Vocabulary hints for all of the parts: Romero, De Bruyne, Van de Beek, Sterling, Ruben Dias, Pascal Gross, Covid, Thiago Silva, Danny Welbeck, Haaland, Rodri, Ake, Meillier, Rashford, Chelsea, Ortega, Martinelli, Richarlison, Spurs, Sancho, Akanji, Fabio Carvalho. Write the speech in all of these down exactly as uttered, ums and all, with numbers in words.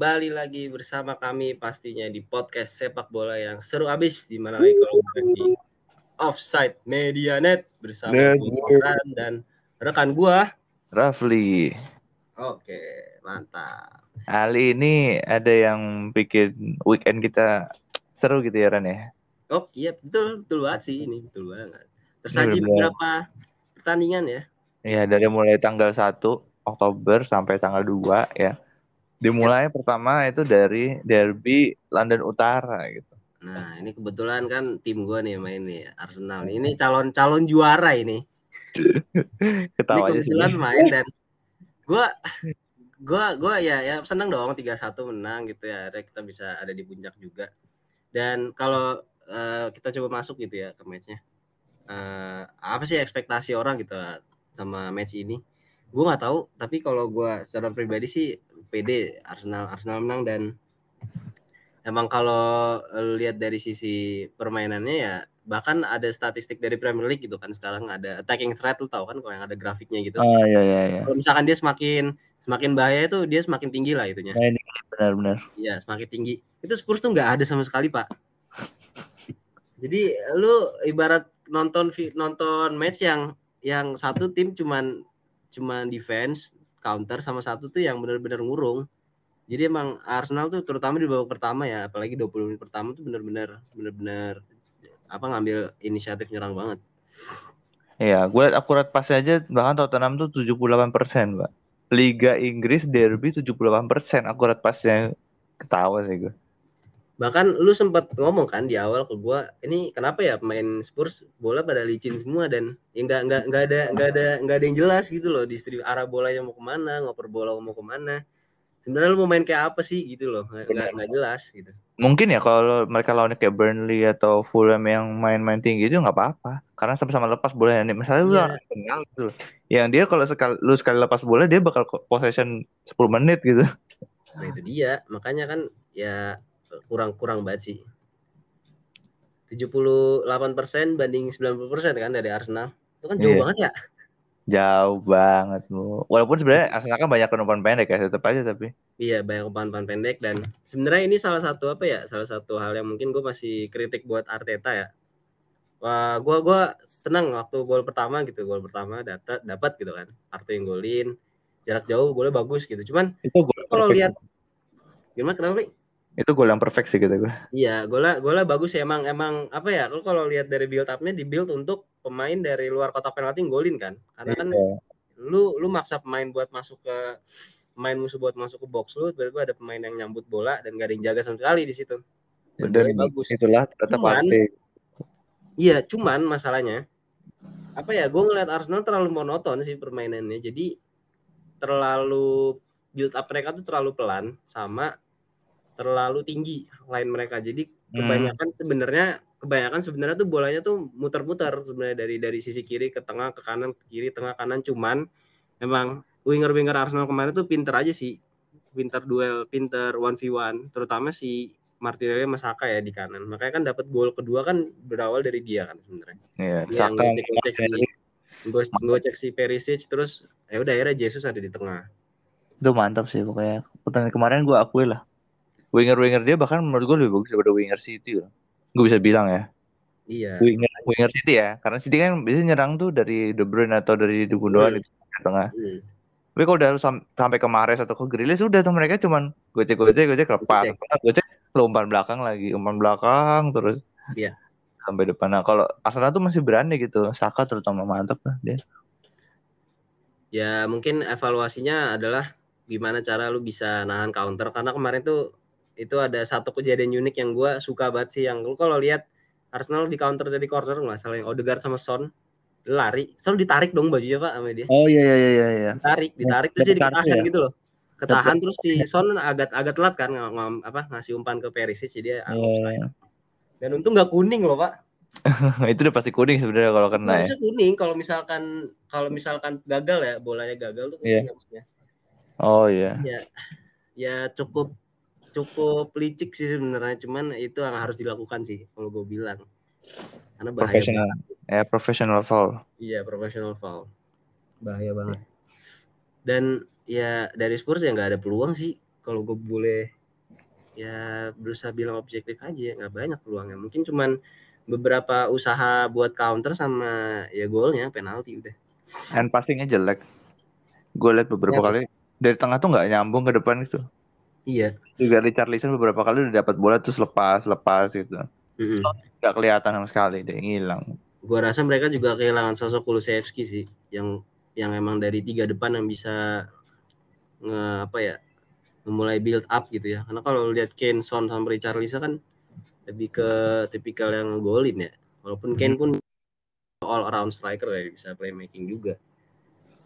Kembali lagi bersama kami pastinya di podcast sepak bola yang seru abis, di mana lagi kalau bukan di Offside MediaNet bersama Varane dan rekan gua Rafli. Oke, mantap. Kali ini ada yang bikin weekend kita seru gitu ya Ran ya. Oh iya, betul betul banget sih ini, betul banget. Tersaji beberapa pertandingan ya. Iya, dari mulai tanggal satu Oktober sampai tanggal dua ya. Dimulai ya. Pertama itu dari derby London Utara gitu. Nah ini kebetulan kan tim gue nih main nih Arsenal. Ini calon-calon juara ini. Ketawa ini kebetulan sih. Main dan gue gue gue ya ya seneng dong tiga satu menang gitu ya. Akhirnya kita bisa ada di puncak juga. Dan kalau uh, kita coba masuk gitu ya ke matchnya. Uh, apa sih ekspektasi orang gitu sama match ini? Gue nggak tahu. Tapi kalau gue secara pribadi sih P D Arsenal Arsenal menang, dan emang kalau lihat dari sisi permainannya ya, bahkan ada statistik dari Premier League gitu kan, sekarang ada attacking threat, lu tahu kan kalau yang ada grafiknya gitu. Oh iya iya iya. Kalau misalkan dia semakin semakin bahaya itu dia semakin tinggi lah itunya. Benar benar. Iya, semakin tinggi. Itu Spurs tuh enggak ada sama sekali, Pak. Jadi lu ibarat nonton nonton match yang yang satu tim cuman cuman defense counter sama satu tuh yang benar-benar ngurung. Jadi emang Arsenal tuh terutama di babak pertama ya, apalagi dua puluh menit pertama tuh benar-benar benar-benar apa ngambil inisiatif nyerang banget. Iya, gue liat akurat pas aja bahkan Tottenham tuh tujuh puluh delapan persen, Pak. Liga Inggris derby tujuh puluh delapan persen akurat pasnya, ketawa sih gue. Bahkan lu sempat ngomong kan di awal ke gue, ini kenapa ya pemain Spurs bola pada licin semua, dan ya nggak nggak nggak ada nggak ada nggak ada yang jelas gitu loh, distribusi arah bolanya mau kemana, ngoper bola mau kemana, sebenarnya lu mau main kayak apa sih gitu loh, nggak nggak jelas gitu. Mungkin ya kalau mereka lawannya kayak Burnley atau Fulham yang main-main tinggi itu nggak apa-apa, karena sama-sama lepas bola yang misalnya lu lawan Arsenal gitu loh, yang dia kalau sekali lu sekali lepas bola dia bakal possession sepuluh menit gitu. Nah itu dia, makanya kan ya kurang-kurang banget sih. tujuh puluh delapan persen banding sembilan puluh persen kan dari Arsenal. Itu kan jauh yeah. banget ya? Jauh banget. Bro. Walaupun sebenarnya Arsenal kan banyak umpan pendek ya, tetap aja tapi. Iya, banyak umpan pendek, dan sebenarnya ini salah satu apa ya? Salah satu hal yang mungkin gue masih kritik buat Arteta ya. Wah, gue gue senang waktu gol pertama gitu, gol pertama dapat dapat gitu kan. Arteta yang golin, jarak jauh golnya bagus gitu. Cuman kalau lihat gimana kenapa nih? Itu gol yang perfect sih kata gue. Iya, golnya golnya bagus ya, emang emang apa ya? Lu kalau lihat dari build up-nya, di build untuk pemain dari luar kotak penalti golin kan. Karena kan yeah. lu lu maksa pemain buat masuk ke pemain musuh buat masuk ke box lu, tiba-tiba ada pemain yang nyambut bola dan gak ada yang jaga sama sekali di situ. Benar, bagus. Itulah tetap pasti. Iya, cuman masalahnya apa ya? Gue ngeliat Arsenal terlalu monoton sih permainannya. Jadi terlalu build up mereka tuh terlalu pelan sama terlalu tinggi line mereka. Jadi kebanyakan hmm. sebenarnya kebanyakan sebenarnya tuh bolanya tuh muter-muter sebenarnya dari dari sisi kiri ke tengah, ke kanan, ke kiri, tengah, kanan. Cuman memang winger-winger Arsenal kemarin tuh pinter aja sih. Pinter duel, pinter one v one, terutama si Martinelli sama Saka ya di kanan. Makanya kan dapat gol kedua kan berawal dari dia kan sebenarnya. Iya, yeah, Saka ngecek si ngecek si Perisic, terus ya udah akhirnya Jesus ada di tengah. Itu mantap sih pokoknya. Pertandingan kemarin gue akui lah. Winger-winger dia bahkan menurut gue lebih bagus daripada winger City loh. Gue bisa bilang ya. Iya. Winger winger City ya. Karena City kan biasanya nyerang tuh dari De Bruyne atau dari De Gundogan hmm. di tengah. Hmm. Tapi kalau udah sam- sampai ke Mahrez atau ke Grealish udah tuh mereka cuman gocek-gocek gocek lepas. Gocek umpan belakang lagi, umpan belakang terus. Iya. Sampai depan. Nah, kalau Arsenal tuh masih berani gitu. Saka terutama mantap lah dia. Ya, mungkin evaluasinya adalah gimana cara lu bisa nahan counter, karena kemarin tuh itu ada satu kejadian unik yang gue suka banget sih, yang lu kalau lihat Arsenal di counter dari corner nggak salah yang Odegaard sama Son lari, Son ditarik dong bajunya Pak sama dia. Oh iya iya iya iya. Ditarik, ditarik terus jadi ketahan ya? Gitu loh. Ketahan terus si Son agak agak telat kan ng- ng- apa ngasih umpan ke Perisic, jadi dia yeah. offside. Dan untung nggak kuning loh Pak. Itu udah pasti kuning sebenarnya kalau kena. Harusnya ya. Kuning kalau misalkan kalau misalkan gagal ya, bolanya gagal tuh kuning yeah. harusnya. Oh iya. Yeah. Ya. ya cukup cukup licik sih sebenarnya, cuman itu yang harus dilakukan sih kalau gue bilang. Karena bahaya. Professional. Ya, professional foul. Iya, professional foul. Bahaya banget. Dan ya dari Spurs ya nggak ada peluang sih kalau gue boleh ya berusaha bilang objektif aja, nggak banyak peluangnya. Mungkin cuman beberapa usaha buat counter sama ya golnya penalti udah. And passingnya jelek. Gue lihat beberapa ya, kali dari tengah tuh nggak nyambung ke depan gitu. Iya. Juga Richarlison beberapa kali udah dapat bola terus lepas lepas gitu. Mm-hmm. Nggak kelihatan sama sekali, dia hilang. Gue rasa mereka juga kehilangan sosok Kulusevski sih, yang yang emang dari tiga depan yang bisa nge, apa ya memulai build up gitu ya. Karena kalau lihat Kane, Son sama Richarlison kan lebih ke tipikal yang ngegolin ya. Walaupun Kane pun all around striker ya, bisa playmaking juga.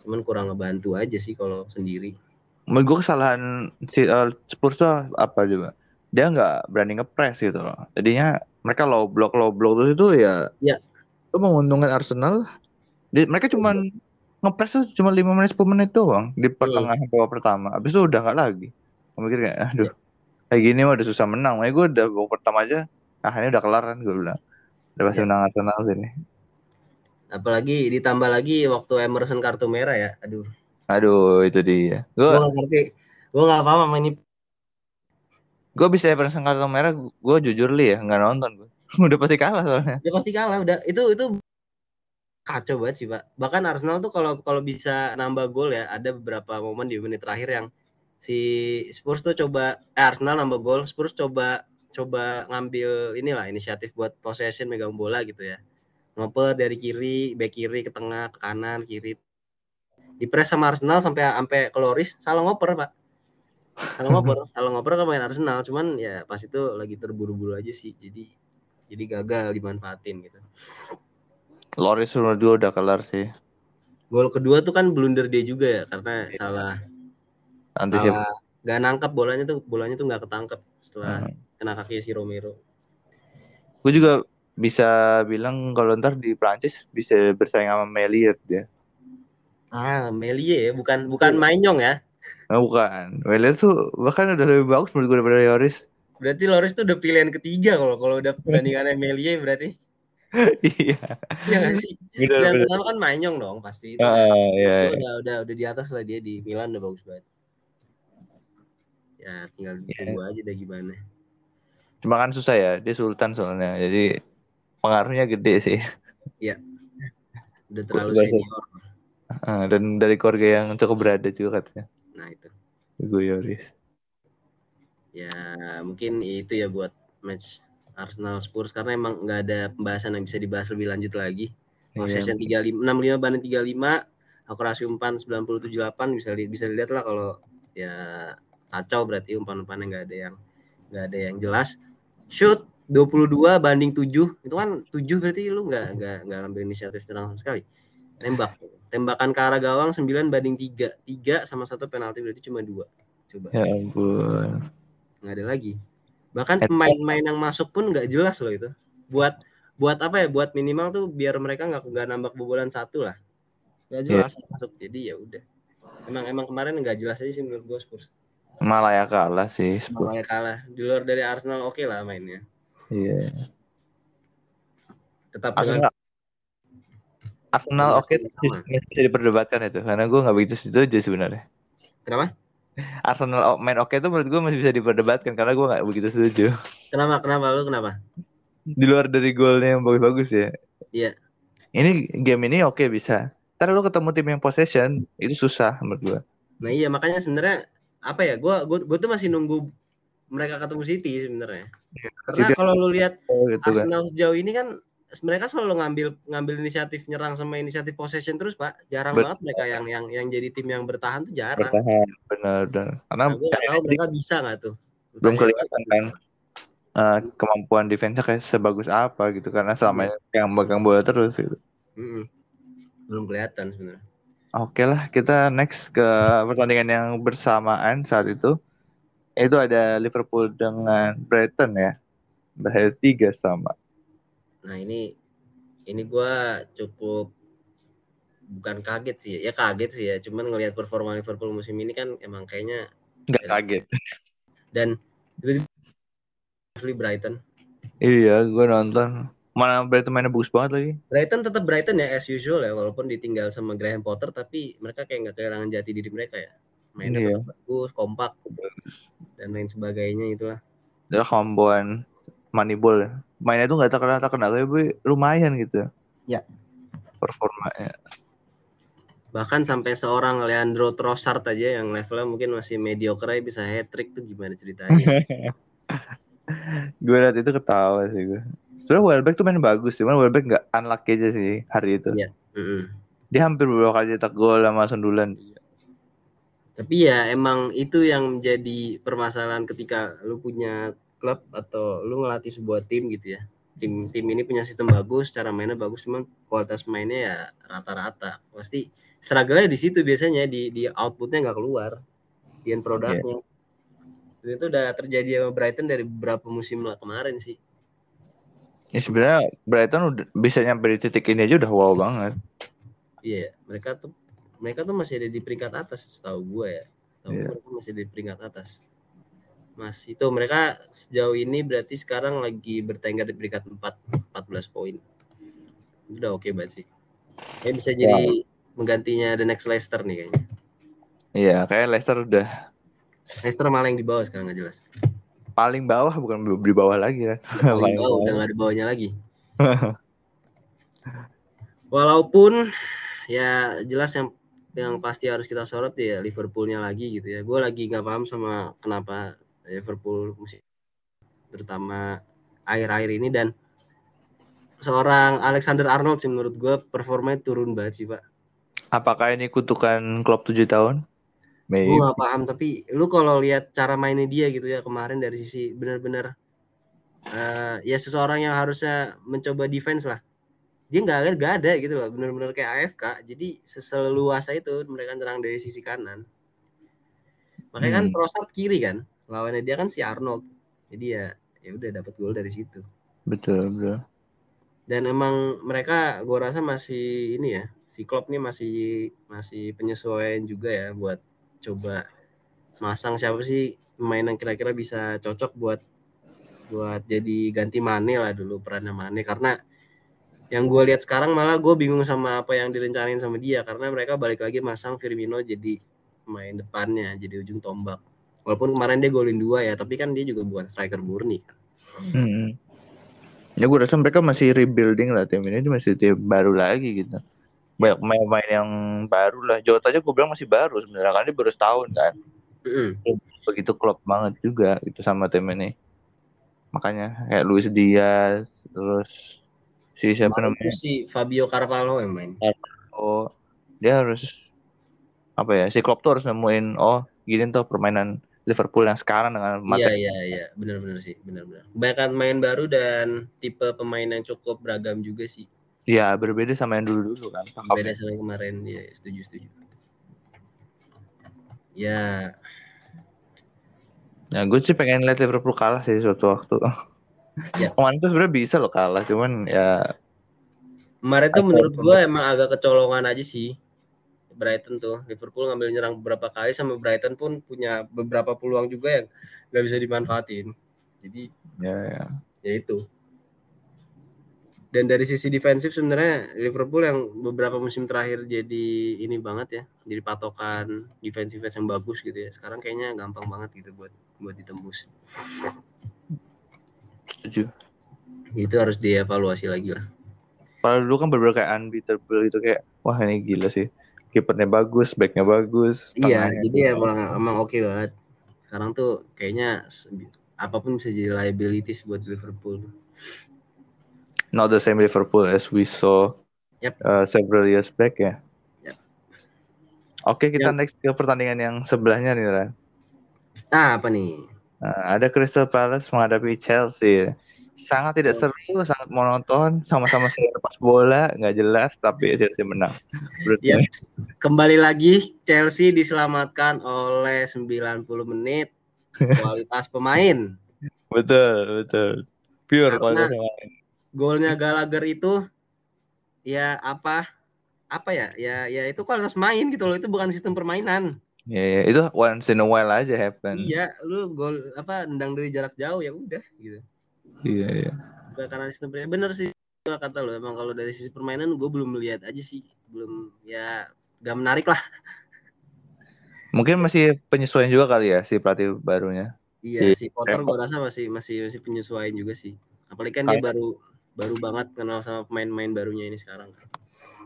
Cuman kurang ngebantu aja sih kalau sendiri. Menurut gue kesalahan si uh, Spurs tuh apa juga? Dia nggak berani nge-press gitu loh. Jadinya mereka low block low block terus itu ya. Iya. Itu menguntungkan Arsenal. Dia, mereka cuman ya. Nge-press tuh cuma lima menit sepuluh menit doang di pertengahan babak pertama. Habis itu udah enggak lagi. Gua mikir kayak aduh. Ya. Kayak gini mah udah susah menang. Makanya gua udah babak pertama aja akhirnya udah kelar kan gua bilang. Udah pasti ya. Menang Arsenal sini. Apalagi ditambah lagi waktu Emerson kartu merah ya. Aduh. Aduh, itu dia. Gua enggak ngerti. Gua enggak paham sama ini. Gua bisa Emerson kartu merah, gua jujur li ya, enggak nonton gua. Udah pasti kalah soalnya. Udah pasti kalah udah. Itu itu kacau banget sih Pak. Bahkan Arsenal tuh kalau kalau bisa nambah gol ya, ada beberapa momen di menit terakhir yang si Spurs tuh coba eh, Arsenal nambah gol, Spurs coba coba ngambil inilah inisiatif buat possession megang bola gitu ya. Ngoper dari kiri, bek kiri ke tengah, ke kanan, kiri. Dipres sama Arsenal sampai sampai ke Lloris, salah ngoper Pak. Salah ngoper, salah ngoper ke main Arsenal, cuman ya pas itu lagi terburu-buru aja sih. Jadi jadi gagal dimanfaatin gitu. Lloris nomor dua udah kelar sih. Gol kedua tuh kan blunder dia juga ya karena yeah. salah antisipasi. Enggak nangkep bolanya tuh, bolanya tuh enggak ketangkep setelah hmm. kena kaki si Romero. Gue juga bisa bilang kalau ntar di Prancis bisa bersaing sama Meillier dia. Ah, Meillier bukan bukan Maignan ya. Nah, bukan. Meillier tuh bahkan udah lebih bagus menurut gue daripada Lloris. Berarti Lloris tuh udah pilihan ketiga kalau kalau udah bandingannya Meillier berarti. Iya. Iya nggak sih. Yang pertama kan Maignan dong pasti. Uh, nah, iya, iya. Udah udah udah di atas lah dia di Milan udah bagus banget. Ya tinggal tunggu yeah. aja deh gimana. Cuma kan susah ya, dia sultan soalnya, jadi pengaruhnya gede sih. Iya. Udah terlalu senior. Uh, dan dari keluarga yang cukup berada juga katanya. Nah itu. Guyoris. Ya mungkin itu ya buat match Arsenal Spurs karena emang nggak ada pembahasan yang bisa dibahas lebih lanjut lagi. Possession yeah. tiga puluh lima enam puluh lima banding tiga puluh lima, akurasi umpan sembilan puluh tujuh koma delapan bisa li- bisa dilihat lah kalau ya kacau berarti umpan-umpannya nggak ada yang nggak ada yang jelas. Shoot dua puluh dua banding tujuh itu kan tujuh berarti lu nggak nggak nggak ngambil inisiatif serang sama sekali. Tembak tembakan ke arah gawang sembilan banding tiga, tiga sama satu penalti berarti cuma dua. Coba. Ya ampun. Nggak ada lagi. Bahkan pemain-pemain yang masuk pun nggak jelas loh itu. Buat buat apa ya? Buat minimal tuh biar mereka nggak nggak nambah kebobolan satu lah. Nggak jelas yeah. masuk. Jadi ya udah. Emang emang kemarin nggak jelas aja sih menurut gue Spurs. Malah ya kalah sih. Spurs. Malah ya kalah. Di luar dari Arsenal oke okay lah mainnya. Iya. Yeah. Tetap Arsenal, dengan Arsenal oke okay, bisa diperdebatkan itu. Karena gue nggak begitu setuju sebenarnya. Kenapa? Arsenal main oke okay itu menurut gue masih bisa diperdebatkan karena gue nggak begitu setuju. Kenapa? Kenapa lu kenapa? Di luar dari golnya yang bagus-bagus ya. Iya. Ini game ini oke okay, bisa. Ntar lu ketemu tim yang possession itu susah menurut gue. Nah iya makanya sebenarnya apa ya? Gue gue tuh masih nunggu mereka ketemu City sebenarnya. Karena City. Kalau lu lihat oh, gitu Arsenal kan. Sejauh ini kan mereka selalu ngambil ngambil inisiatif nyerang sama inisiatif possession terus Pak. Jarang betul. Banget mereka yang yang yang jadi tim yang bertahan tuh jarang. Bertahan, benar benar. Karena nah, gue gak tahu mereka bisa nggak tuh? Belum kelihatan kan uh, kemampuan defense-nya kayak sebagus apa gitu karena selama hmm. yang megang bola terus gitu. Mm-mm. Belum kelihatan sebenarnya. Oke lah, kita next ke pertandingan yang bersamaan saat itu. Itu ada Liverpool dengan Brighton ya. Berakhir tiga sama. Nah ini ini gue cukup bukan kaget sih ya kaget sih ya cuman ngelihat performa Liverpool musim ini kan emang kayaknya Nggak kaget. Dan Brighton. Iya, gue nonton. Mana Brighton mainnya bagus banget lagi. Brighton tetap Brighton ya, as usual ya. Walaupun ditinggal sama Graham Potter, tapi mereka kayak nggak kehilangan jati diri mereka ya. Mainnya iya. tetap bagus, kompak, dan lain sebagainya itulah. Itu kemampuan Moneyball ya. Mainnya tuh nggak terkena terkena tapi lumayan gitu. Ya. Performanya. Bahkan sampai seorang Leandro Trossard aja yang levelnya mungkin masih mediocre bisa hat-trick tuh gimana ceritanya? Gue liat itu ketawa sih gue. Sebenernya Welbeck tuh main bagus, cuman Welbeck gak unlucky aja sih hari itu. Iya. Mm-hmm. Dia hampir beberapa kali cetak gol sama sundulan. Tapi ya emang itu yang menjadi permasalahan ketika lu punya klub atau lu ngelatih sebuah tim gitu ya. Tim tim ini punya sistem bagus, cara mainnya bagus, cuman kualitas mainnya ya rata-rata. Pasti struggle-nya di situ biasanya, di di outputnya gak keluar, di end product-nya. Yeah. Dan itu udah terjadi sama Brighton dari beberapa musim lah kemarin sih. Ya sebenarnya Brighton udah bisa nyampe di titik ini aja udah wow banget. Iya, yeah, mereka tuh mereka tuh masih ada di peringkat atas setahu gue ya. Setahu yeah. gue masih ada di peringkat atas. Mas, itu mereka sejauh ini berarti sekarang lagi bertengger di peringkat empat, empat belas poin. Udah oke okay banget sih. Ya bisa jadi yeah. menggantinya the next Leicester nih kayaknya. Iya, yeah, kayak Leicester udah. Leicester malah yang di bawah sekarang gak jelas. Paling bawah bukan di bawah lagi kan. Paling bawah udah nggak di bawahnya lagi. Walaupun ya jelas yang yang pasti harus kita sorot ya Liverpoolnya lagi gitu ya. Gue lagi nggak paham sama kenapa Liverpool musim terutama akhir-akhir ini dan seorang Alexander Arnold sih menurut gue performanya turun banget sih pak. Apakah ini kutukan Klopp tujuh tahun? Gue gak paham, tapi lu kalau lihat cara mainnya dia gitu ya kemarin dari sisi benar-benar uh, ya seseorang yang harusnya mencoba defense lah. Dia gak, gak ada gitu loh, benar-benar kayak A F K. Jadi seseluasa itu mereka nyerang dari sisi kanan. Makanya hmm. kan Trossard kiri kan, lawannya dia kan si Arnold. Jadi ya ya udah dapat gol dari situ. Betul, betul. Dan emang mereka gue rasa masih ini ya, si Klopp nih masih masih penyesuaian juga ya buat coba masang siapa sih pemain yang kira-kira bisa cocok buat buat jadi ganti Mane lah dulu perannya Mane karena yang gue lihat sekarang malah gue bingung sama apa yang direncanain sama dia karena mereka balik lagi masang Firmino jadi pemain depannya jadi ujung tombak walaupun kemarin dia golin dua ya tapi kan dia juga bukan striker murni kan. Hmm. Ya gue rasa mereka masih rebuilding lah tim ini masih tim baru lagi gitu. Banyak pemain-pemain yang baru lah. Jota aja gue bilang masih baru sebenarnya kan dia baru setahun kan. Mm. Begitu klop banget juga itu sama tim ini. Makanya kayak Luis Diaz terus si siapa namanya? Si Fabio Carvalho yang main. Oh, dia harus apa ya? Si Klopp tuh harus nemuin oh, gini tuh permainan Liverpool yang sekarang dengan materi. Iya, iya, iya, benar-benar sih, benar-benar. Kebanyakan main baru dan tipe pemain yang cukup beragam juga sih. Ya berbeda sama yang dulu-dulu kan. Berbeda sama yang kemarin, ya setuju-setuju. Ya. Nah gue sih pengen lihat Liverpool kalah sih suatu waktu. Ya. Kemarin tuh sebenarnya bisa loh kalah, cuman ya. Kemarin tuh menurut gue emang agak kecolongan aja sih Brighton tuh. Liverpool ngambil nyerang beberapa kali sama Brighton pun punya beberapa peluang juga yang nggak bisa dimanfaatin. Jadi. Ya ya. Ya itu. Dan dari sisi defensif sebenarnya Liverpool yang beberapa musim terakhir jadi ini banget ya, jadi patokan defensif yang bagus gitu ya. Sekarang kayaknya gampang banget gitu buat buat ditembus. Setuju. Itu harus dievaluasi lagi lah. Padahal dulu kan bener-bener kayak unbeatable gitu kayak wah ini gila sih. Kipernya bagus, backnya bagus. Iya, jadi ya emang, emang oke okay banget. Sekarang tuh kayaknya apapun bisa jadi liabilities buat Liverpool. Not the same Liverpool as we saw yep. uh, several years back ya. Yep. Oke okay, kita yep. next ke pertandingan yang sebelahnya nih Ran. Nah apa nih? Uh, ada Crystal Palace menghadapi Chelsea. Sangat tidak oh. seru, sangat monoton. Sama-sama sering lepas bola, nggak jelas tapi Chelsea menang. Yep. Kembali lagi Chelsea diselamatkan oleh sembilan puluh menit kualitas pemain. Betul betul. Pure Karena... kualitas pemain. Golnya Gallagher itu ya apa apa ya ya ya itu kualitas main gitu loh, itu bukan sistem permainan. Iya, yeah, yeah. Itu once in a while aja happen. Iya, lu gol apa nendang dari jarak jauh ya udah gitu. Iya, yeah, iya. Yeah. Bukan karena sistem permainan. Bener sih kata lu, emang kalau dari sisi permainan gue belum melihat aja sih, belum ya gak menarik lah. Mungkin masih penyesuaian juga kali ya si pelatih barunya. Iya, si, si Potter gue rasa masih masih masih penyesuaian juga sih. Apalagi kan dia baru baru banget kenal sama pemain-pemain barunya ini sekarang.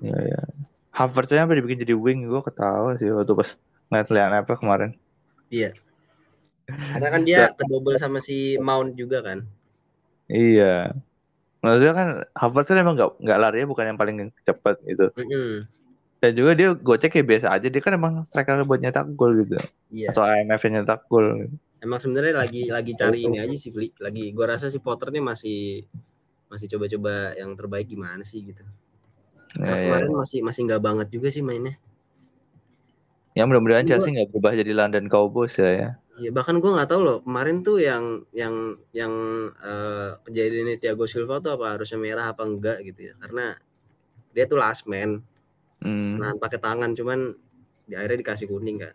Iya, iya. Havertz-nya apa dibikin jadi wing, gue ketawa sih waktu pas ngeliat lihat apa kemarin. Iya. Karena kan dia kedobel sama si Mount juga kan. Iya. Maksudnya kan Havertz kan emang gak, gak larinya bukan yang paling cepat gitu. Mm-hmm. Dan juga dia gocek ya biasa aja. Dia kan emang striker buat nyetak gol gitu. Iya. Atau I M F yang nyetak gol. Emang sebenarnya lagi lagi cari oh, ini aja sih. Lagi gue rasa si Potter nih masih masih coba-coba yang terbaik gimana sih gitu. Nah, nah, kemarin iya. masih masih gak banget juga sih mainnya. Ya mudah-mudahan gua, Chelsea nggak berubah jadi London Cowboys ya. Ya, ya bahkan gue nggak tahu loh kemarin tuh yang yang yang uh, kejadiannya Thiago Silva tuh apa harusnya merah apa enggak gitu ya. Karena dia tuh last man, hmm. nahan pakai tangan cuman di akhirnya dikasih kuning kan.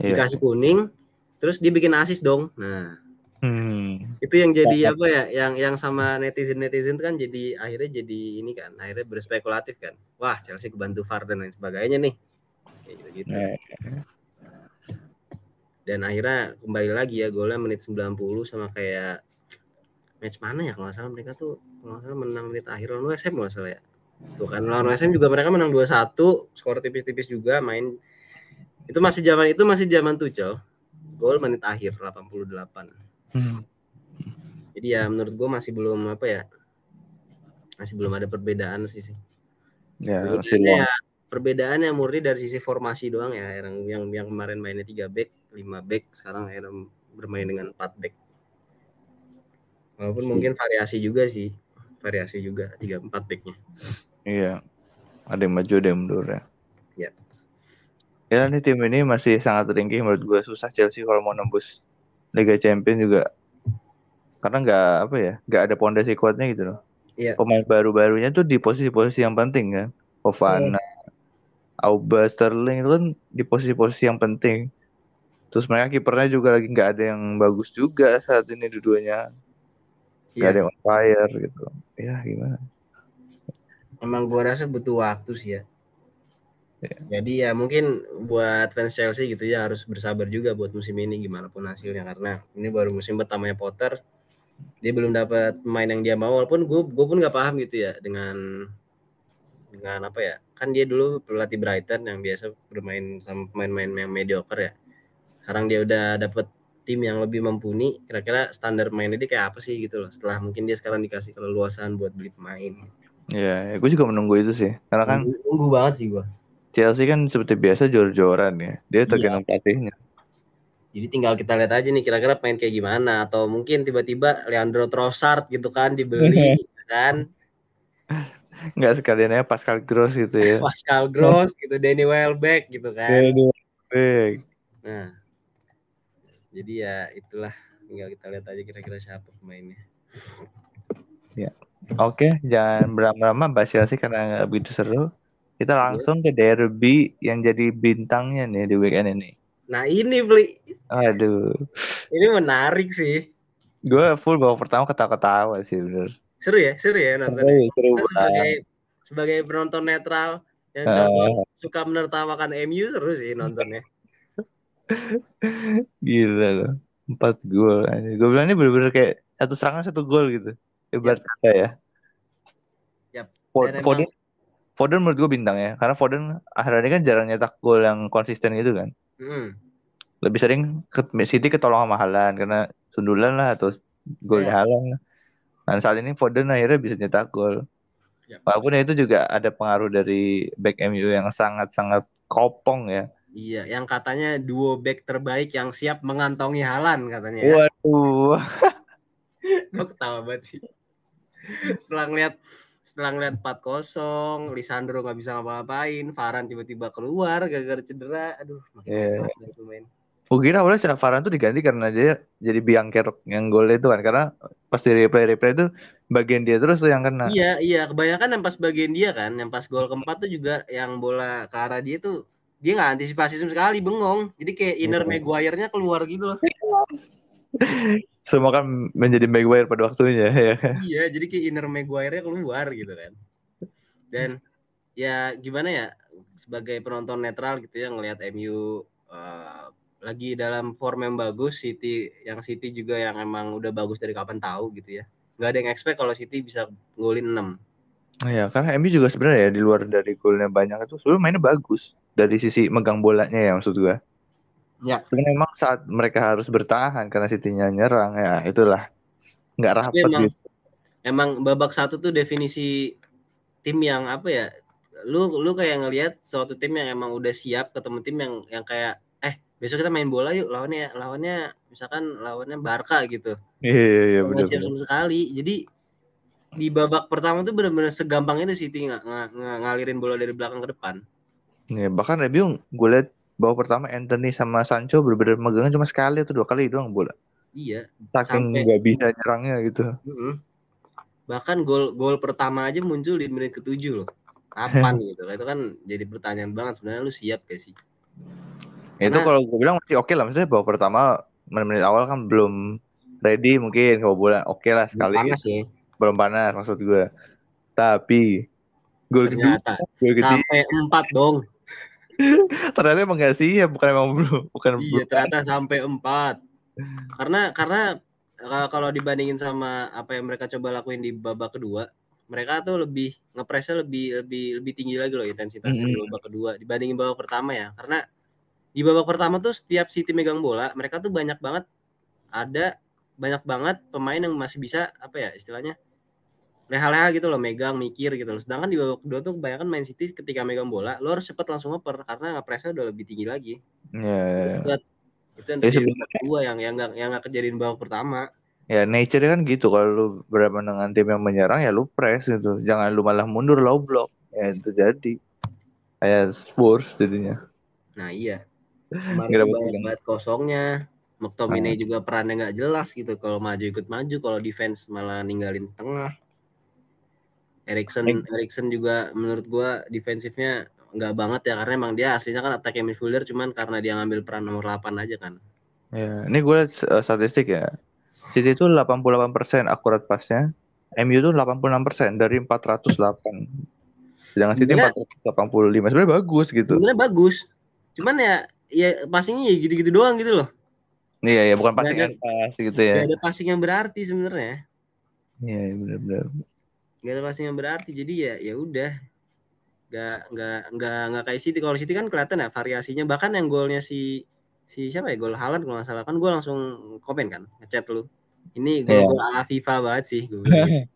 Yeah. Dikasih kuning, terus dia bikin assist dong. Nah hmm. itu yang jadi apa ya? Yang yang sama netizen netizen kan jadi akhirnya jadi ini kan. Akhirnya berspekulatif kan. Wah Chelsea kebantu V A R dan lain sebagainya nih. Gitu. Dan akhirnya kembali lagi ya golnya menit sembilan puluh sama kayak match mana ya kalau nggak salah mereka tuh kalau nggak salah menang menit akhir lawan W S M kalau nggak salah ya tuh kan lawan W S M juga mereka menang dua satu skor tipis-tipis juga main itu masih zaman itu masih zaman Tuchel gol menit akhir delapan puluh delapan hmm. Jadi ya menurut gue masih belum apa ya masih belum ada perbedaan sih sih ya, ya perbedaan yang murni dari sisi formasi doang ya yang yang, yang kemarin mainnya tiga back, lima back, sekarang akhirnya bermain dengan empat back. Walaupun mungkin variasi juga sih. Variasi juga tiga empat back-nya. Iya. Ada yang maju, ada yang mundur ya. Iya. Ya, ini tim ini masih sangat ringkih menurut gue susah Chelsea kalau mau nembus Liga Champions juga. Karena enggak apa ya? Enggak ada pondasi kuatnya gitu loh. Iya. Pemain baru-barunya tuh di posisi-posisi yang penting kan. Fofana hmm. Aubameyang, Sterling itu kan di posisi-posisi yang penting. Terus mereka kipernya juga lagi nggak ada yang bagus juga saat ini dua-duanya. Nggak yeah. ada yang on fire gitu. Ya gimana? Emang gua rasa butuh waktu sih ya. Yeah. Jadi ya mungkin buat fans Chelsea gitu ya harus bersabar juga buat musim ini gimana pun hasilnya karena ini baru musim pertamanya Potter. Dia belum dapat pemain yang dia mau. Walaupun gua gua pun nggak paham gitu ya dengan dengan apa ya? Kan dia dulu pelatih Brighton yang biasa bermain sama pemain-pemain yang mediocre ya. Sekarang dia udah dapet tim yang lebih mumpuni. Kira-kira standar mainnya dia kayak apa sih gitu loh. Setelah mungkin dia sekarang dikasih keleluasan buat beli pemain. Iya, ya, gue juga menunggu itu sih. Karena kan nunggu, nunggu banget sih gue. Chelsea kan seperti biasa jor-joran ya. Dia tergantung iya. pelatihnya. Jadi tinggal kita lihat aja nih kira-kira pemain kayak gimana. Atau mungkin tiba-tiba Leandro Trossard gitu kan dibeli kan. Nggak sekalian ya Pascal Gross gitu ya. Pascal Gross gitu, Danny Welbeck gitu kan. Danny Welbeck. Nah, jadi ya itulah tinggal kita lihat aja kira-kira siapa pemainnya. Ya, oke, okay, jangan berlama-lama bahas Chelsea karena nggak begitu seru. Kita langsung ke derby yang jadi bintangnya nih di weekend ini. Nah ini beli. Aduh. Ini menarik sih. Gue full babak pertama ketawa-ketawa sih bener. Seru ya, seru ya nonton. Seru, seru sebagai sebagai penonton netral yang coba uh, suka menertawakan M U seru sih nontonnya. Gila loh. Empat gol. Gue bilang ini benar-benar kayak satu serangan satu gol gitu. Ibarat yep. kata ya. Yap. Foden Foden menurut gue bintang ya. Karena Foden akhirnya ini kan jarang nyetak gol yang konsisten gitu kan. Mm. Lebih sering ke City ketolong sama Haaland karena sundulan lah atau gol yeah. Haaland. Nah saat ini Foden akhirnya bisa nyetak gol. Ya, walaupun ya itu juga ada pengaruh dari back M U yang sangat-sangat kopong ya. Iya, yang katanya duo back terbaik yang siap mengantongi Haaland katanya. Waduh. Gue ketawa banget sih. Setelah ngeliat setelah ngeliat empat kosong, Lisandro gak bisa ngapa-ngapain, Varane tiba-tiba keluar gara-gara cedera. Aduh, makin yeah. keras dari pemain. Gue kira awalnya si Varane tuh diganti karena dia jadi biang kerok yang gol itu kan. Karena pas di replay-replay itu bagian dia terus tuh yang kena. Iya, iya. Kebanyakan yang pas bagian dia kan. Yang pas gol keempat tuh juga yang bola ke arah dia tuh dia nggak antisipasi sama sekali, bengong. Jadi kayak inner hmm. Maguire-nya keluar gitu loh. Semua kan menjadi Maguire pada waktunya ya. Iya, jadi kayak inner Maguire-nya keluar gitu kan. Dan ya gimana ya, sebagai penonton netral gitu ya, ngelihat M U uh, lagi dalam form yang bagus, City yang City juga yang emang udah bagus dari kapan tahu gitu ya. Nggak ada yang expect kalau City bisa golin enam. Iya, karena M U juga sebenarnya ya, di luar dari golnya banyak itu sebenarnya mainnya bagus. Dari sisi megang bolanya ya maksud gue. Ya. Karena memang saat mereka harus bertahan karena City-nya nyerang ya itulah nggak rapat emang, gitu. Emang babak satu tuh definisi tim yang apa ya? Lu lu kayak ngelihat suatu tim yang emang udah siap ketemu tim yang yang kayak eh besok kita main bola yuk, lawannya lawannya misalkan lawannya Barca gitu. Iya iya iya benar. Siap sama sekali. Jadi di babak pertama tuh benar-benar segampang itu City ng- ng- ng- ngalirin bola dari belakang ke depan. Ya, bahkan Rebiung gue liat bahwa pertama Anthony sama Sancho bener-bener megangnya cuma sekali atau dua kali doang bola. Iya. Saking nggak bisa nyerangnya gitu. Uh-uh. Bahkan gol gol pertama aja muncul di menit ketujuh loh. Kapan gitu? Itu kan jadi pertanyaan banget sebenarnya lu siap gak sih? Ya, itu kalau gue bilang masih oke okay lah, maksudnya bahwa pertama menit awal kan belum ready mungkin kalau bola oke okay lah sekali. Belum panas ya. Belum panas maksud gue. Tapi gol kedua sampai empat dong. Ternyata emang gak sih ya, bukan emang belum, bukan iya, ternyata sampai empat. Karena karena kalau dibandingin sama apa yang mereka coba lakuin di babak kedua, mereka tuh lebih ngepresnya lebih lebih lebih tinggi lagi loh intensitasnya mm-hmm. di babak kedua dibandingin babak pertama ya. Karena di babak pertama tuh setiap City megang bola, mereka tuh banyak banget ada banyak banget pemain yang masih bisa apa ya istilahnya leha-leha gitu loh, megang, mikir gitu loh. Sedangkan di babak kedua tuh kebanyakan main City ketika megang bola, lo harus cepat langsung ngeper karena ngepresnya udah lebih tinggi lagi. Iya. Yeah. Itu yang terjadi babak kedua yang yang nggak yang nggak kejadian babak pertama. Ya nature kan gitu, kalau lu berhadapan dengan tim yang menyerang ya lu press gitu, jangan lu malah mundur low block. Ya itu jadi kayak Spurs jadinya. Nah iya. Kemarin banget kosongnya. McTominay ah. juga perannya nggak jelas gitu, kalau maju ikut maju, kalau defense malah ninggalin tengah. Eriksen Eriksen juga menurut gue defensifnya nggak banget ya, karena emang dia aslinya kan attacking midfielder, cuman karena dia ngambil peran nomor delapan aja kan. Ya, ini gue uh, statistik ya. City itu delapan puluh delapan persen akurat pasnya, M U itu delapan puluh enam persen dari empat ratus delapan. Sedangkan City empat ratus delapan puluh lima. Sebenarnya bagus gitu. Sebenarnya bagus. Cuman ya ya passingnya ya gitu-gitu doang gitu loh. Iya ya, bukan passing yang pas gitu ya. Gak ada passing yang berarti sebenarnya. Iya, ya, benar-benar. Gak ada passing yang berarti, jadi ya ya udah nggak nggak nggak nggak kayak City. Kalau City kan kelihatan ya variasinya, bahkan yang golnya si si siapa ya, gol Haaland kalau nggak salah kan gue langsung komen kan, ngechat lu ini gol gol ala FIFA banget sih gue.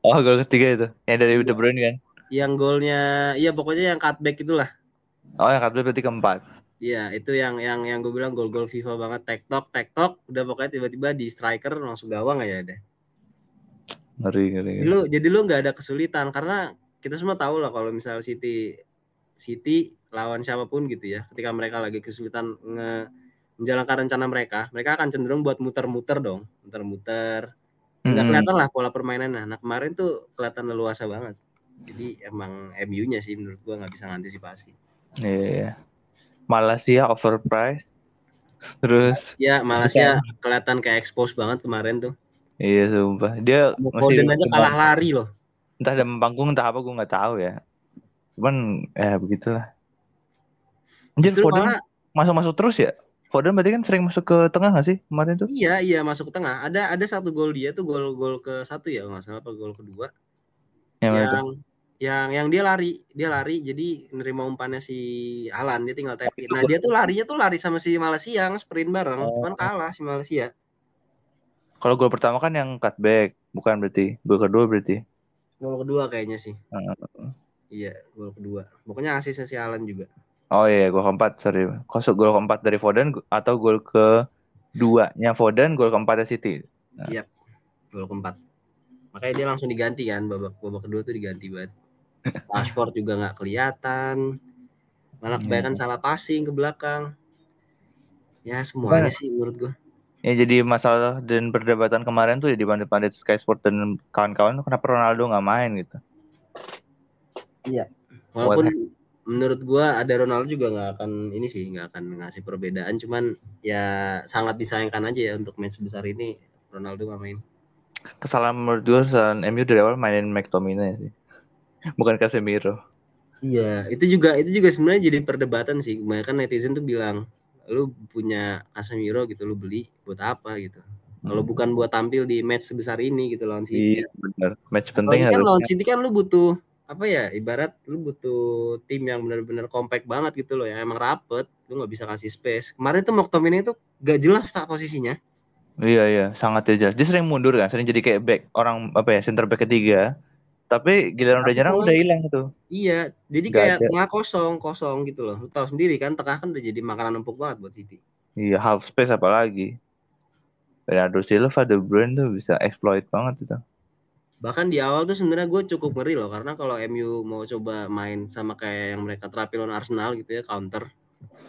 Oh gol ketiga itu yang dari De Bruyne kan, yang golnya iya pokoknya yang cutback itulah. Oh yang cutback berarti keempat. Iya itu yang yang yang gue bilang gol gol FIFA banget, tektok tektok udah pokoknya tiba-tiba di striker langsung gawang aja ada. Ngeri, ngeri, ngeri. Lu, jadi lu nggak ada kesulitan karena kita semua tahu lah kalau misal City City lawan siapapun gitu ya, ketika mereka lagi kesulitan nge, menjalankan rencana mereka, mereka akan cenderung buat muter-muter dong, muter-muter nggak mm-hmm. kelihatan lah pola permainannya. Nah kemarin tuh kelihatan leluasa banget. Jadi emang M U-nya sih menurut gua nggak bisa ngantisipasi. Iya, yeah. Malaysia overpriced. Terus? Ya Malaysia kita... kelihatan kayak expose banget kemarin tuh. Iya sumpah. Dia Foden aja kalah lari loh. Entah ada panggung entah apa gue enggak tahu ya. Cuman eh begitulah. Mungkin Foden malah... masuk-masuk terus ya? Foden berarti kan sering masuk ke tengah enggak sih kemarin tuh? Iya, iya masuk ke tengah. Ada ada satu gol dia tuh gol-gol ke satu ya enggak salah apa gol kedua. Yang yang, yang yang dia lari, dia lari jadi nerima umpannya si Haaland, dia tinggal tap. Nah, dia tuh larinya tuh lari sama si Malaysia, sprint bareng, oh. Cuman kalah si Malaysia. Kalau gol pertama kan yang cutback, bukan berarti gol kedua berarti. Gol kedua kayaknya sih. Uh. Iya, gol kedua. Pokoknya asisnya si Haaland juga. Oh iya, gol keempat, sorry. Kosok gol keempat dari Foden atau gol keduanya Foden, gol keempatnya City. Nah. Iya, gol keempat. Makanya dia langsung diganti kan, babak babak kedua tuh diganti banget. Rashford juga nggak kelihatan, malah kebanyakan yeah. salah passing ke belakang. Ya semuanya Baik. sih menurut gue. Ya jadi masalah dan perdebatan kemarin tuh ya di pandit-pandit Sky Sport dan kawan-kawan, kenapa Ronaldo nggak main gitu? Iya. Walaupun What? menurut gua ada Ronaldo juga nggak akan ini sih, nggak akan ngasih perbedaan, cuman ya sangat disayangkan aja ya untuk match besar ini Ronaldo nggak main. Kesalahan menurut gua kesalahan M U dari awal mainin McTominay sih, bukan Casemiro. Iya, itu juga itu juga sebenarnya jadi perdebatan sih, kan netizen tuh bilang lu punya Casemiro gitu, lu beli buat apa gitu. Kalau hmm. bukan buat tampil di match sebesar ini gitu lawan City. Iya, benar. Match penting harus. Kan lawan City kan lu butuh apa ya, ibarat lu butuh tim yang benar-benar compact banget gitu loh, yang emang rapet, lu nggak bisa kasih space. Kemarin tuh McTominay itu gak jelas Pak posisinya. Iya iya, sangat jelas. Dia sering mundur kan, sering jadi kayak back orang apa ya, center back ketiga. Tapi giliran udah nyerang udah hilang gitu. Iya, jadi gak kayak ada. Tengah kosong-kosong gitu loh. Lu tahu sendiri kan, tengah kan udah jadi makanan empuk banget buat City. Iya, half space apalagi. Bernardo Silva, The Bruyne tuh bisa exploit banget itu. Bahkan di awal tuh sebenarnya gue cukup ngeri loh, karena kalau M U mau coba main sama kayak yang mereka terapin lawan Arsenal gitu ya, counter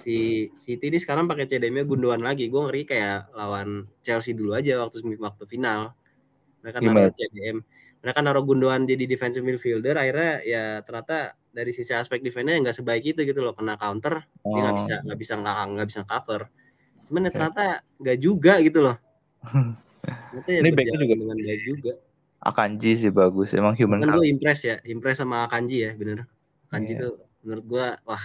si City ini sekarang pakai C D M-nya Gundogan lagi. Gue ngeri kayak lawan Chelsea dulu aja waktu waktu final. Mereka naruh C D M, mereka naruh Gundogan jadi defensive midfielder, akhirnya ya ternyata dari sisi aspek defense-nya nggak sebaik itu gitu loh, kena counter oh. dia nggak bisa nggak bisa nggak bisa cover. Cuman ya ternyata nggak juga gitu loh. Ya ini backnya juga dengan baik juga. Akanji sih bagus, emang human. Kan gue impress ya, impress sama Akanji ya, bener. Akanji yeah. tuh menurut gue, wah,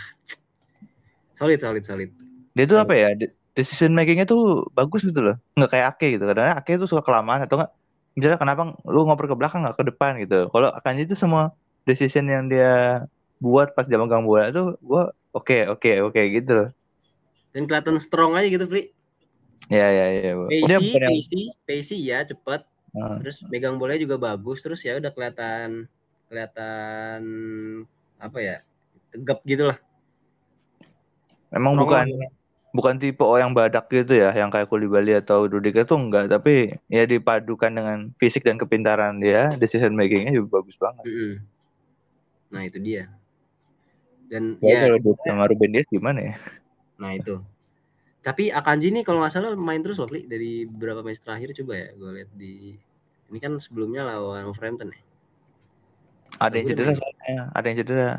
solid, solid, solid. Dia tuh apa ya, decision makingnya tuh bagus gitu loh, nggak kayak Ake gitu. Kadang-kadang Ake tuh suka kelamaan atau nggak, misalnya kenapa lu ngoper ke belakang nggak ke depan gitu. Kalau Akanji tuh semua decision yang dia buat pas dia megang bola tuh, gue oke, okay, oke, okay, oke okay, gitu loh. Dan kelihatan strong aja gitu, Fli. Ya ya ya. Pacey, pacey, pacey ya cepet. Ah. Terus megang bolanya juga bagus. Terus ya udah kelihatan kelihatan apa ya, tegap gitu lah. Emang Strong bukan juga. bukan tipe orang badak gitu ya, yang kayak Koulibaly atau Rudiger tuh enggak. Tapi ya dipadukan dengan fisik dan kepintaran dia, decision makingnya juga bagus banget. Mm-hmm. Nah itu dia. Dan ya, ya kalau sama Ruben Dias gimana ya? Nah itu. Tapi Akanji nih kalau nggak salah main terus loh, Li, dari beberapa match terakhir coba ya gue lihat di ini kan sebelumnya lawan Wolverhampton ya. Ada yang cedera, ada yang cedera.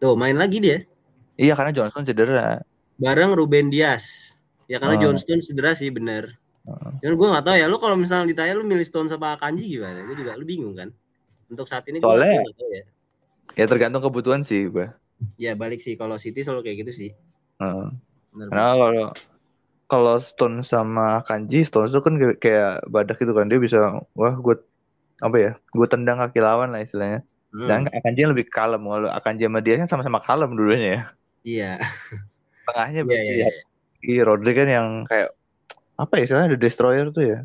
Tuh main lagi dia. Iya karena Johnstone cedera. Bareng Ruben Dias. Ya karena oh. Johnstone cedera sih bener. Oh. Cuman gue nggak tahu ya. Lu kalau misalnya ditanya lu milih Stone sama Akanji gimana? Itu juga lu bingung kan? Untuk saat ini gue nggak tahu ya. Ya tergantung kebutuhan sih gue. Ya balik sih kalau City selalu kayak gitu sih. Oh. Nah kalau kalau Stone sama Kanji, Stone itu kan kayak, kayak badak gitu kan, dia bisa wah gue apa ya, gue tendang kaki lawan lah istilahnya. Hmm. Dan Akanji lebih kalem, kalau Akanji sama dia kan sama-sama kalem dulunya ya. Iya. Tengahnya berarti yeah, yeah, yeah. Iya. Rodri kan yang kayak apa ya istilahnya, The Destroyer tuh ya.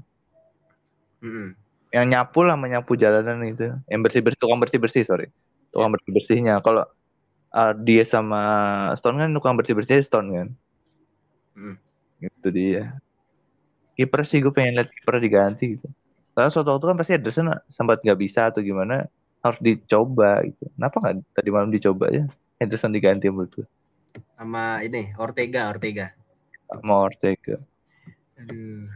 Mm-hmm. Yang nyapu lah, menyapu jalanan gitu. Yang bersih bersih, tukang bersih bersih sorry, tukang yeah. bersih bersihnya. Kalau uh, dia sama Stone kan tukang bersih bersih Stone kan. Hmm. Itu dia. Kiper sih gue pengen lihat kiper diganti gitu. Karena suatu waktu kan pasti Ederson sempat nggak bisa atau gimana, harus dicoba gitu. Kenapa nggak tadi malam dicoba ya? Ederson diganti menurut gue. Sama ini Ortega, Ortega. Sama Ortega. Aduh.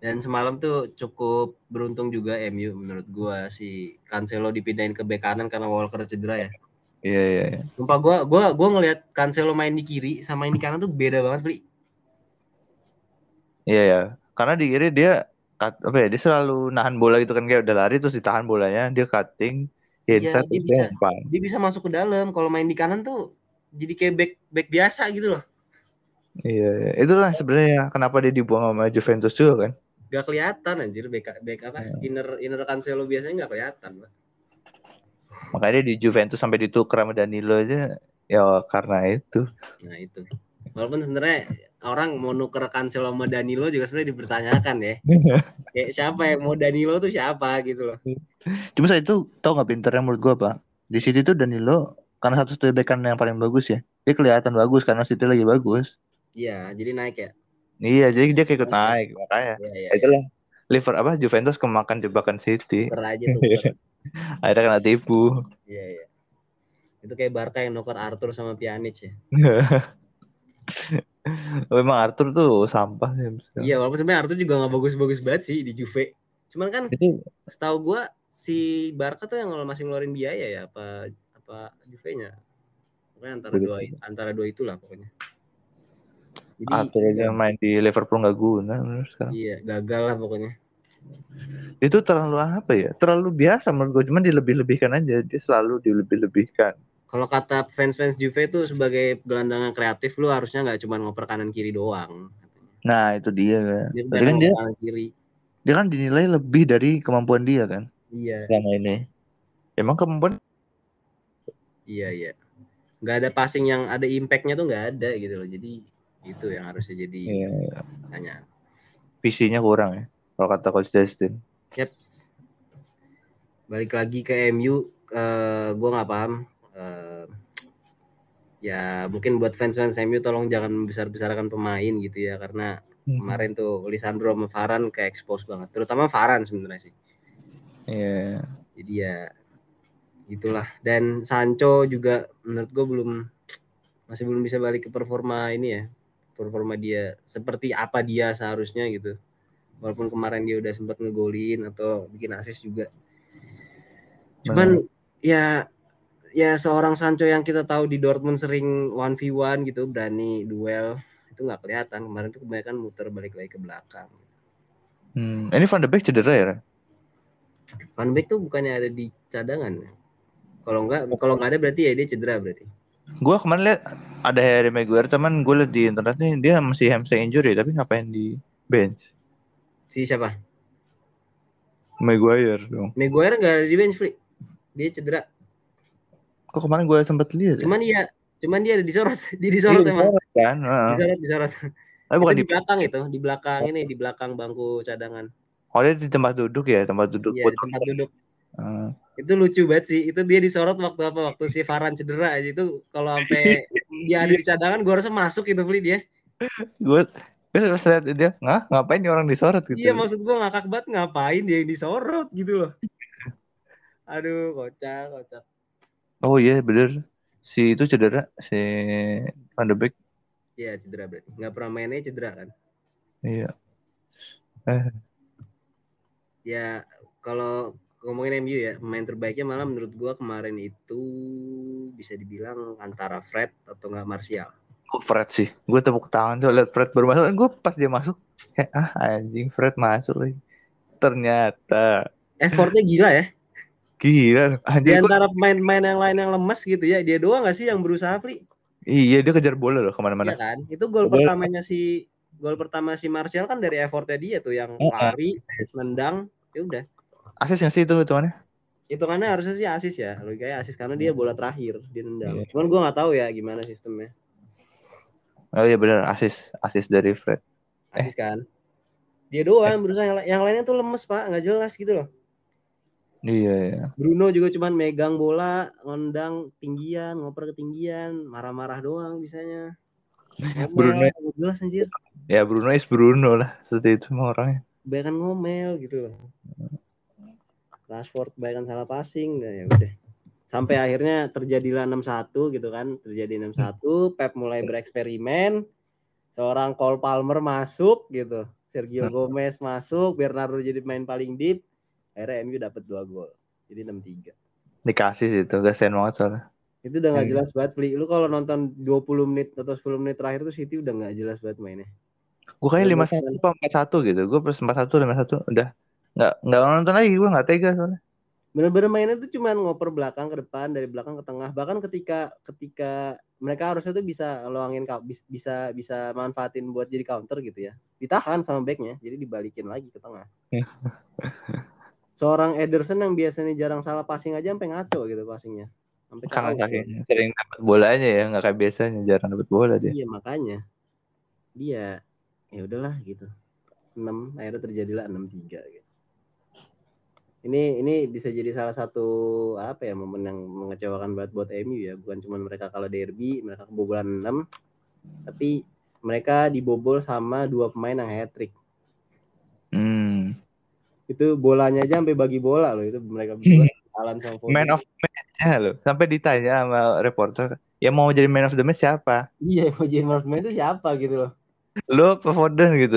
Dan semalam tuh cukup beruntung juga M U menurut gue, si Cancelo dipindahin ke bek kanan karena Walker cedera ya. Iya iya. Sumpah gue gue gue ngelihat Cancelo main di kiri sama main di kanan tuh beda banget, Bli. Iya ya. Karena di kiri dia apa ya, dia selalu nahan bola gitu kan, kayak udah lari terus ditahan bolanya, dia cutting, headset, iya, dia bisa empan. Dia bisa masuk ke dalam. Kalau main di kanan tuh jadi kayak back back biasa gitu loh. Iya, itulah sebenarnya kenapa dia dibuang sama Juventus juga kan. Gak kelihatan anjir back back apa ya. inner inner Cancelo biasanya gak kelihatan, Pak. Makanya di Juventus sampai ditukar sama Danilo aja ya karena itu. Nah itu. Walaupun sebenarnya orang mau nuker Cancelo sama Danilo juga sebenarnya dipertanyakan ya. Kayak siapa yang mau Danilo tuh siapa gitu loh. Cuma saya itu tau nggak pinternya menurut gua apa? Di City tuh Danilo karena satu-satunya bek kanan yang paling bagus ya. Dia kelihatan bagus karena City lagi bagus. Iya, jadi naik ya. Iya, jadi dia kayak ikut naik makanya. Ya, ya, itulah ya. Liver apa Juventus kemakan jebakan City. Beraja tuh. Ber. Akhirnya kena tipu. Iya, iya. Itu kayak Barca yang nuker Arthur sama Pjanic ya. Memang Arthur tuh sampah sih. Misalnya. Iya, walaupun sebenarnya Arthur juga gak bagus-bagus banget sih di Juve. Cuman kan jadi, setahu gue si Barca tuh yang masih ngeluarin biaya ya apa apa Juve-nya. Pokoknya antara dua antara dua itulah pokoknya. Jadi Ortega main di Liverpool nggak guna menurut sekarang. Iya, gagal lah pokoknya. Itu terlalu apa ya? Terlalu biasa menurut gue, cuman dilebih-lebihkan aja. Dia selalu dilebih-lebihkan. Kalau kata fans-fans Juve itu sebagai gelandangan kreatif, lu harusnya nggak cuma ngoper kanan kiri doang. Nah itu dia kan. Dia, kan dia, dia kan dinilai lebih dari kemampuan dia kan. Iya. Karena ini emang kemampuan. Iya iya. Nggak ada passing yang ada impactnya tuh nggak ada gitu loh. Jadi itu yang harusnya jadi iya, iya. Tanya. Visinya kurang ya. Kalau kata Coach Justin. Yep. Balik lagi ke M U, uh, gue nggak paham. Uh, ya mungkin buat fans-fans M U tolong jangan membesar-besarkan pemain gitu ya, karena hmm. kemarin tuh Lisandro sama Varane kayak expose banget, terutama Varane sebenarnya sih. Iya. Yeah. Jadi ya gitulah. Dan Sancho juga menurut gue belum masih belum bisa balik ke performa ini ya, performa dia seperti apa dia seharusnya gitu. Walaupun kemarin dia udah sempat ngegolin atau bikin assist juga. Cuman hmm. ya Ya seorang Sancho yang kita tahu di Dortmund sering one v one gitu, berani duel, itu gak kelihatan. Kemarin tuh kebanyakan muter balik lagi ke belakang. Hmm, ini Van de Beek cedera ya? Van de Beek tuh bukannya ada di cadangan. Kalau enggak, kalau enggak ada berarti ya dia cedera berarti. Gue kemarin lihat ada Harry Maguire, cuman gue lihat di internetnya dia masih hamstring injury, tapi ngapain di bench? Si siapa? Maguire dong. Maguire gak ada di bench, Fli. Dia cedera. Kok kemarin gue sempat lihat. Cuman ya? Iya, cuman dia ada disorot, dia disorot emang. Kan? Uh. Disorot, disorot. Tapi bukan di belakang itu, di belakang ini, di belakang bangku cadangan. Oh, dia di tempat duduk ya, tempat duduk. Iya, di tempat duduk. Uh. Itu lucu banget sih. Itu dia disorot waktu apa? Waktu si Varane cedera aja itu, kalau sampai dia ada di cadangan, gue harusnya masuk itu beli dia. Gue terus lihat dia, "Ngah, ngapain nih orang disorot gitu?" Iya, maksud gue ngakak banget, ngapain dia yang disorot gitu loh. Aduh, kocak, kocak. Oh iya yeah, bener, si itu cedera, si Van de Beek. Iya yeah, cedera berarti, gak pernah mainnya cedera kan? Iya. Yeah. Eh. Ya kalau ngomongin M U ya, pemain terbaiknya malah menurut gua kemarin itu bisa dibilang antara Fred atau gak Martial. Oh Fred sih, gua tepuk tangan tuh liat Fred baru masuk, gua pas dia masuk, eh, ah anjing Fred masuk lagi. Ternyata. Effortnya gila ya. Gila. Di antara pemain-pemain yang lain yang lemes gitu ya, dia doang gak sih yang berusaha, Fli? Iya, dia kejar bola loh kemana-mana. Iya kan? Itu gol bola. pertamanya si gol pertama si Martial kan dari effortnya dia tuh yang oh, lari, nendang, ya udah. Asis gak sih itu hitungannya? Hitungannya harusnya sih asis ya, logikanya asis karena dia bola terakhir, dia nendang. Iya. Cuman gue nggak tahu ya gimana sistemnya. Oh iya benar, asis, asis dari Fred. Asis eh. kan? Dia doang eh. berusaha, yang, yang lainnya tuh lemes pak, nggak jelas gitu loh. Iya, iya. Bruno juga cuman megang bola, nendang tinggian, ngoper ketinggian, marah-marah doang bisanya. Ngomel, Bruno jelas anjir. Ya Bruno is Bruno lah, seperti itu mah orangnya. Bahkan ngomel gitu loh. Rashford bahkan salah passing, nah ya udah. Sampai akhirnya terjadilah enam satu gitu kan, terjadi enam satu, Pep mulai bereksperimen. Seorang Cole Palmer masuk gitu. Sergio nah. Gomez masuk, Bernardo jadi pemain paling deep. Akhirnya M U dapat dua gol. Jadi enam tiga. Dikasih sih itu, kasihan banget soalnya. Itu udah enggak jelas banget, Fli. Lu kalau nonton dua puluh menit atau sepuluh menit terakhir tuh City udah enggak jelas banget mainnya. Gue kayak lima satu atau empat satu gitu. Gue plus empat satu lima satu udah enggak enggak nonton lagi, gue enggak tega soalnya. Bener-bener mainnya tuh cuman ngoper belakang ke depan, dari belakang ke tengah. Bahkan ketika ketika mereka harusnya tuh bisa luangin, bisa bisa manfaatin buat jadi counter gitu ya. Ditahan sama backnya, jadi dibalikin lagi ke tengah. Seorang Ederson yang biasanya jarang salah passing aja sampai ngaco gitu passingnya. Sampai kalah gitu. Sering dapat bolanya ya, enggak kayak biasanya jarang dapat bola dia. Iya, makanya. Dia ya udahlah gitu. enam akhirnya terjadilah enam tiga gitu. Ini ini bisa jadi salah satu apa ya momen yang mengecewakan banget buat M U ya, bukan cuma mereka kalah derby, mereka kebobolan enam, tapi mereka dibobol sama dua pemain yang hat-trick. Hmm. Itu bolanya aja sampai bagi bola loh, itu mereka berdua Haaland sama Foden. Man of the match loh, sampai ditanya sama reporter, ya mau jadi man of the match siapa? Iya, mau jadi man of the match itu siapa gitu loh. Lo Foden gitu.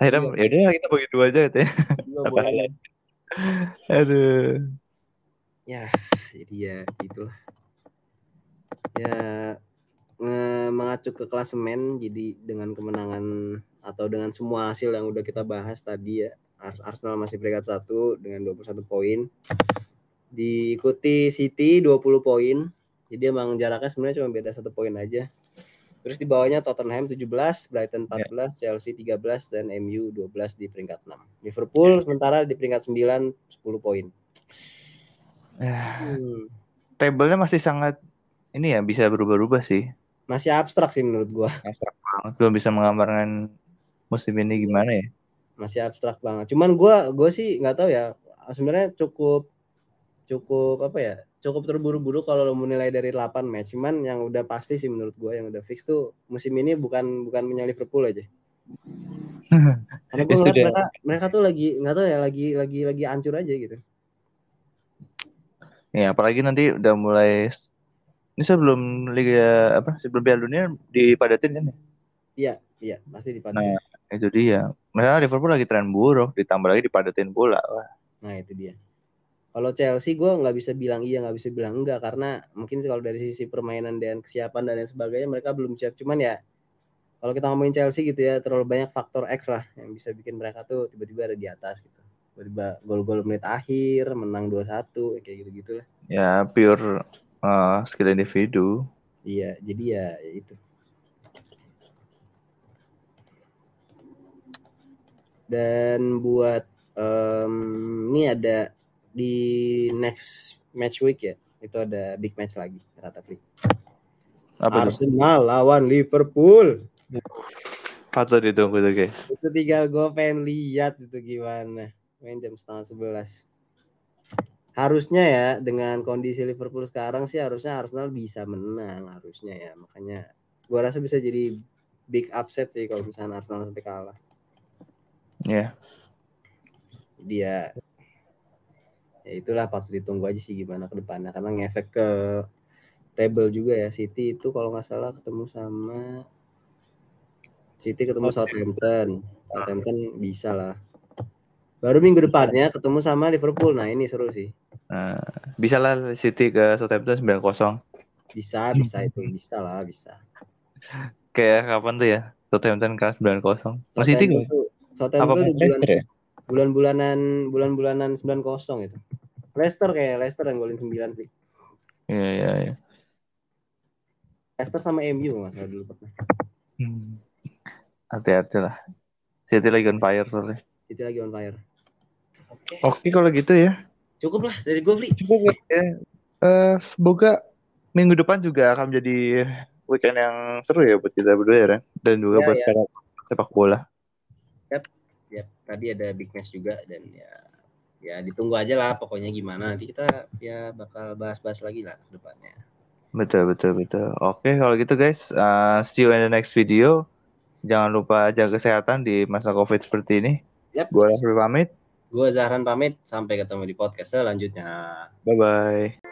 Akhirnya ya udah kita bagi dua aja katanya. Bolanya. Aduh. Ya, jadi ya gitulah. ya mengacu ke klasemen. Jadi dengan kemenangan atau dengan semua hasil yang udah kita bahas tadi ya, Arsenal masih peringkat satu dengan dua puluh satu poin, diikuti City dua puluh poin. Jadi emang jaraknya sebenarnya cuma beda satu poin aja. Terus di bawahnya Tottenham tujuh belas, Brighton empat belas, yeah. Chelsea tiga belas, dan M U dua belas di peringkat enam. Liverpool yeah. sementara di peringkat sembilan, sepuluh poin. Hmm. Tabelnya masih sangat ini ya, bisa berubah-ubah sih. Masih abstrak sih menurut gua. Abstrak banget, belum bisa menggambarkan musim ini gimana ya. Masih abstrak banget. Cuman gua gua sih nggak tahu ya. Sebenarnya cukup cukup apa ya? Cukup terburu-buru kalau lo menilai dari delapan match. Cuman yang udah pasti sih menurut gue, yang udah fix tuh musim ini bukan bukan punya Liverpool aja. Karena gue ngeliat mereka mereka tuh lagi nggak tahu ya, lagi lagi lagi hancur aja gitu. Ya apalagi nanti udah mulai ini sebelum liga apa sebelum Piala Dunia dipadatin kan ya? Iya iya pasti dipadatin. Nah itu dia. Misalnya Liverpool lagi tren buruk, ditambah lagi dipadatin pula. Wah. Nah itu dia. Kalau Chelsea gue nggak bisa bilang iya, nggak bisa bilang enggak, karena mungkin kalau dari sisi permainan dan kesiapan dan lain sebagainya mereka belum siap. Cuman ya kalau kita ngomongin Chelsea gitu ya, terlalu banyak faktor X lah yang bisa bikin mereka tuh tiba-tiba ada di atas gitu. Tiba-tiba gol-gol menit akhir, menang dua satu, kayak gitu-gitu lah. Ya pure uh, skill individu. Iya, jadi ya, ya itu. Dan buat um, ini ada di next match week ya, itu ada big match lagi rata free. Arsenal itu? Lawan Liverpool. Patut ditunggu tuh guys. Itu tinggal gue pengen lihat itu gimana. Main jam setengah sebelas. Harusnya ya dengan kondisi Liverpool sekarang sih harusnya Arsenal bisa menang harusnya ya. Makanya gue rasa bisa jadi big upset sih kalau misalnya Arsenal sampai kalah. Iya. Yeah. Jadi ya ya itulah patut ditunggu aja sih gimana ke depannya, karena ngefek ke table juga ya. City itu kalau nggak salah ketemu sama City ketemu Southampton. Southampton bisa lah. Baru minggu depannya ketemu sama Liverpool. Nah ini seru sih. Nah, bisa lah City ke Southampton sembilan kosong. Bisa, bisa itu bisa lah, bisa. Kayak kapan tuh ya Southampton kalah sembilan kosong? Mas City nggak? Southampton bulan bulan-bulanan bulan-bulanan sembilan kosong itu. Leicester kayak Leicester yang golin sembilan sih. Iya iya iya. Leicester sama M U enggak salah dulu pernah. Hmm. Hati-hati lah. City lagi on fire soalnya. City lagi on fire. Oke. Okay. Oke okay, kalau gitu ya. Cukup lah dari gue, Fli. Cukup ya. Uh, semoga minggu depan juga akan menjadi weekend yang seru ya buat kita berdua ya, dan juga ya, buat ya. Sepak bola. Yep. Ya, tadi ada big match juga, dan ya ya ditunggu aja lah pokoknya gimana. Nanti kita ya bakal bahas-bahas lagi lah ke depannya. Betul, betul, betul. Oke, kalau gitu guys, uh, see you in the next video. Jangan lupa jaga kesehatan di masa Covid seperti ini. Yep. Gue Raffi pamit. Gue Zahran pamit. Sampai ketemu di podcast selanjutnya. Bye-bye.